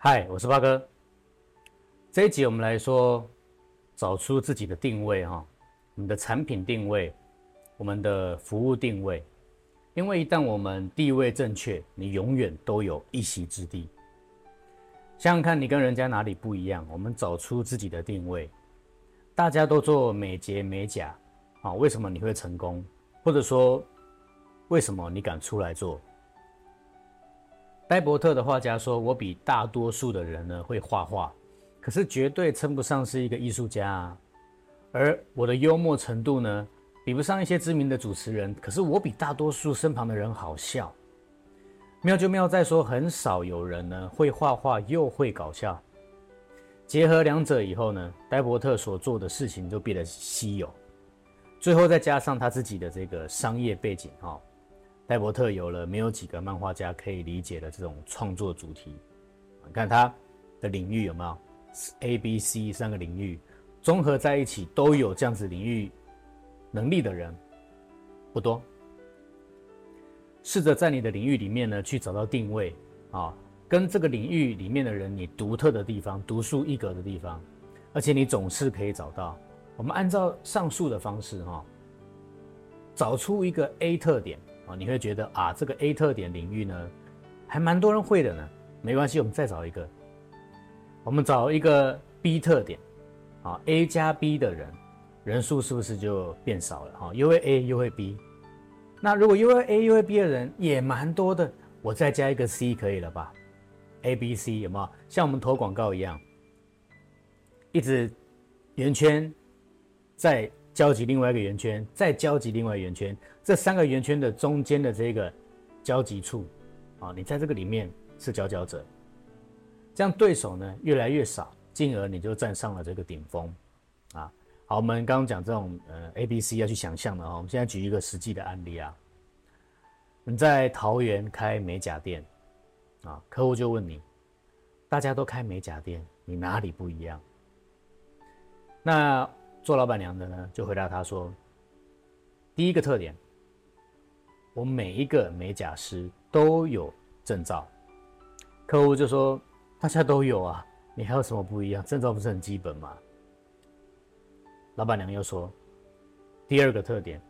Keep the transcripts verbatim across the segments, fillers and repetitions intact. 嗨，我是巴哥。这一集我们来说找出自己的定位哈，我们的产品定位，我们的服务定位。因为一旦我们地位正确，你永远都有一席之地。想想看，你跟人家哪里不一样？我们找出自己的定位。大家都做美睫美甲啊，为什么你会成功？或者说，为什么你敢出来做？戴伯特的画家说：“我比大多数的人呢会画画，可是绝对称不上是一个艺术家啊。而我的幽默程度呢，比不上一些知名的主持人，可是我比大多数身旁的人好笑。妙就妙在说，很少有人呢会画画又会搞笑，结合两者以后呢，戴伯特所做的事情就变得稀有。最后再加上他自己的这个商业背景哈。”戴伯特有了没有几个漫画家可以理解的这种创作主题，你看他的领域有没有 A、B、C 三个领域综合在一起，都有这样子领域能力的人不多。试着在你的领域里面呢去找到定位啊，跟这个领域里面的人你独特的地方、独树一格的地方，而且你总是可以找到。我们按照上述的方式哈，找出一个 A 特点。你会觉得啊，这个 A 特点领域呢，还蛮多人会的呢。没关系，我们再找一个，我们找一个 B 特点，啊 ，A 加 B 的人人数是不是就变少了？哈，又会 A 又会 B， 那如果又会 A 又会 B 的人也蛮多的，我再加一个 C 可以了吧 ？A、B、C 有没有像我们投广告一样，一直圆圈在？交集另外一个圆圈，再交集另外一个圆圈，这三个圆圈的中间的这个交集处，啊，你在这个里面是佼佼者，这样对手呢越来越少，进而你就站上了这个顶峰，啊，好，我们刚刚讲这种呃 A、B、C 要去想象的哦，我们现在举一个实际的案例啊，你在桃园开美甲店，啊，客户就问你，大家都开美甲店，你哪里不一样？那做老板娘的呢，就回答他说：“第一个特点，我每一个美甲师都有证照。”客户就说：“大家都有啊，你还有什么不一样？证照不是很基本吗？”老板娘又说：“第二个特点，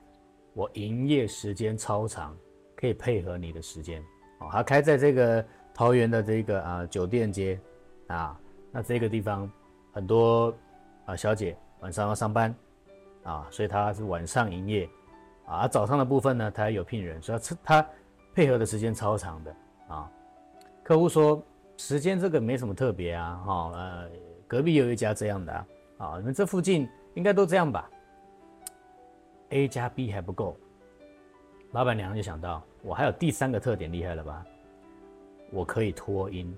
我营业时间超长，可以配合你的时间。哦，他开在这个桃园的这个啊酒店街啊，那这个地方很多啊小姐。”晚上要上班，啊，所以他是晚上营业，啊，早上的部分呢，他有聘人，所以他配合的时间超长的，啊，客户说时间这个没什么特别啊，哈、哦，呃，隔壁有一家这样的啊，啊，你们这附近应该都这样吧 ？A 加 B 还不够，老板娘就想到我还有第三个特点厉害了吧？我可以托婴，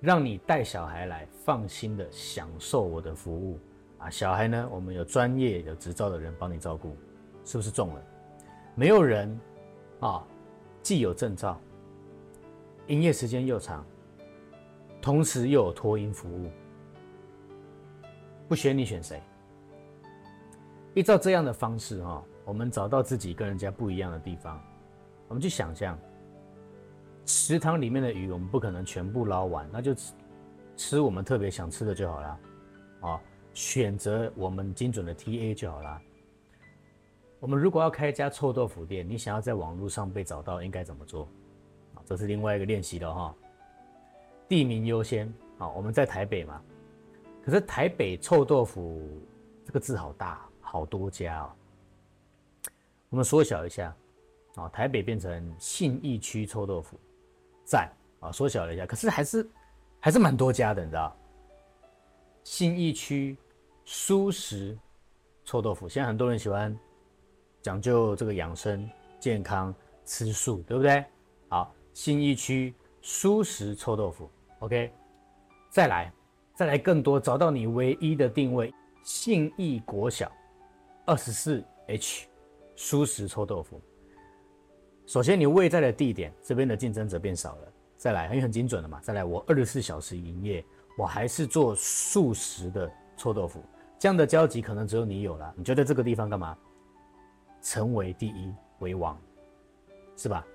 让你带小孩来放心的享受我的服务。啊，小孩呢？我们有专业、有执照的人帮你照顾，是不是中了？没有人啊、哦，既有证照，营业时间又长，同时又有托婴服务，不选你选谁？依照这样的方式哈、哦，我们找到自己跟人家不一样的地方，我们去想象，池塘里面的鱼，我们不可能全部捞完，那就吃我们特别想吃的就好了，啊、哦。选择我们精准的 T A 就好啦。我们如果要开一家臭豆腐店，你想要在网络上被找到，应该怎么做？这是另外一个练习的哈。地名优先，好，我们在台北嘛，可是台北臭豆腐这个字好大，好多家哦。我们缩小一下，啊，台北变成信义区臭豆腐，赞啊，缩小了一下，可是还是还是蛮多家的，你知道？信义区。蔬食臭豆腐，现在很多人喜欢讲究这个养生健康吃素，对不对？好，信义区蔬食臭豆腐 ，OK， 再来，再来更多，找到你唯一的定位。信义国小 二十四H 蔬食臭豆腐。首先，你位在的地点，这边的竞争者变少了。再来，因为很精准了嘛，再来，我二十四小时营业，我还是做素食的臭豆腐。这样的交集可能只有你有了，你就在这个地方干嘛？成为第一为王，是吧？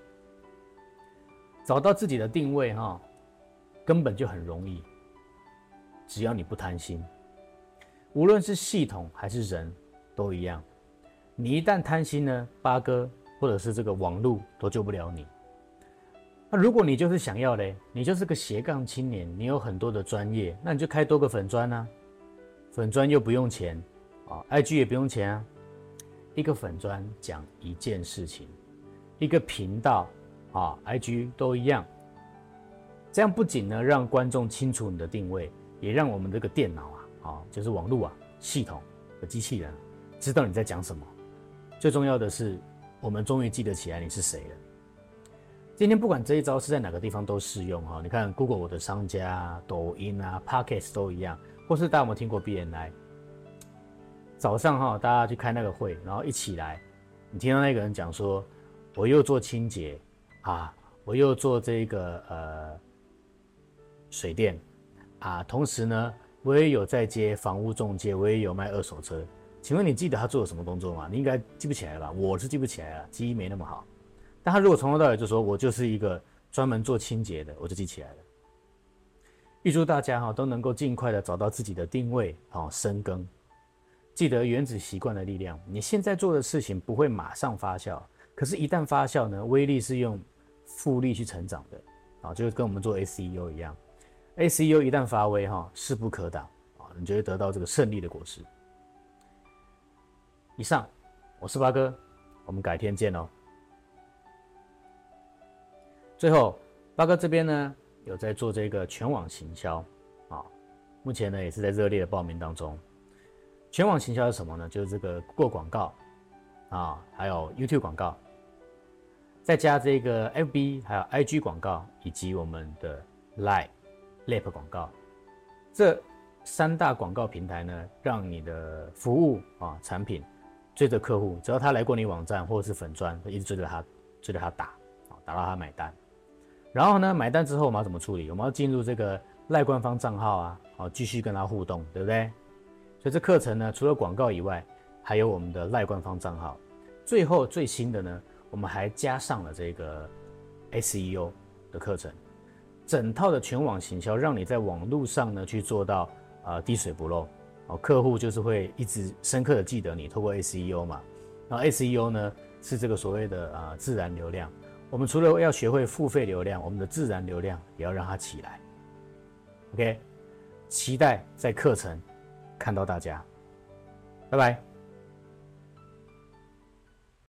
找到自己的定位哈，根本就很容易，只要你不贪心。无论是系统还是人都一样，你一旦贪心呢，八哥或者是这个网路都救不了你。那如果你就是想要嘞，你就是个斜杠青年，你有很多的专业，那你就开多个粉专啊，粉专又不用钱啊 ，I G 也不用钱啊，一个粉专讲一件事情，一个频道啊 ，I G 都一样。这样不仅呢让观众清楚你的定位，也让我们这个电脑啊，啊就是网络啊系统和机器人知道你在讲什么。最重要的是，我们终于记得起来你是谁了。今天不管这一招是在哪个地方都适用哈，你看 Google 我的商家、抖音啊、Podcast 都一样，或是大家有没有听过 B N I？ 早上哈，大家去开那个会，然后一起来，你听到那个人讲说，我又做清洁啊，我又做这个呃水电啊，同时呢，我也有在接房屋中介，我也有卖二手车。请问你记得他做了什么工作吗？你应该记不起来了吧？我是记不起来了，记忆没那么好。但他如果从头到尾就说我就是一个专门做清洁的，我就记起来了。预祝大家都能够尽快的找到自己的定位，深耕。记得原子习惯的力量，你现在做的事情不会马上发酵，可是一旦发酵呢，威力是用复利去成长的，就跟我们做 S E O 一样。 S E O 一旦发威，势不可挡，你就会得到这个胜利的果实。以上，我是八哥，我们改天见哦。最后，八哥这边呢有在做这个全网行销啊，目前呢也是在热烈的报名当中。全网行销是什么呢？就是这个 Google 广告啊，还有 YouTube 广告，再加这个 F B 还有 I G 广告以及我们的 Line、Lab 广告，这三大广告平台呢，让你的服务啊产品追着客户，只要他来过你网站或者是粉专，一直追着他，追着他打，打到他买单。然后呢，买单之后我们要怎么处理？我们要进入这个赖官方账号啊，好继续跟他互动，对不对？所以这课程呢，除了广告以外，还有我们的赖官方账号。最后最新的呢，我们还加上了这个 S E O 的课程，整套的全网行销，让你在网路上呢去做到呃滴水不漏。哦，客户就是会一直深刻的记得你，透过 S E O 嘛。然后 S E O 呢是这个所谓的啊、呃、自然流量。我们除了要学会付费流量，我们的自然流量也要让它起来。OK， 期待在课程看到大家，拜拜。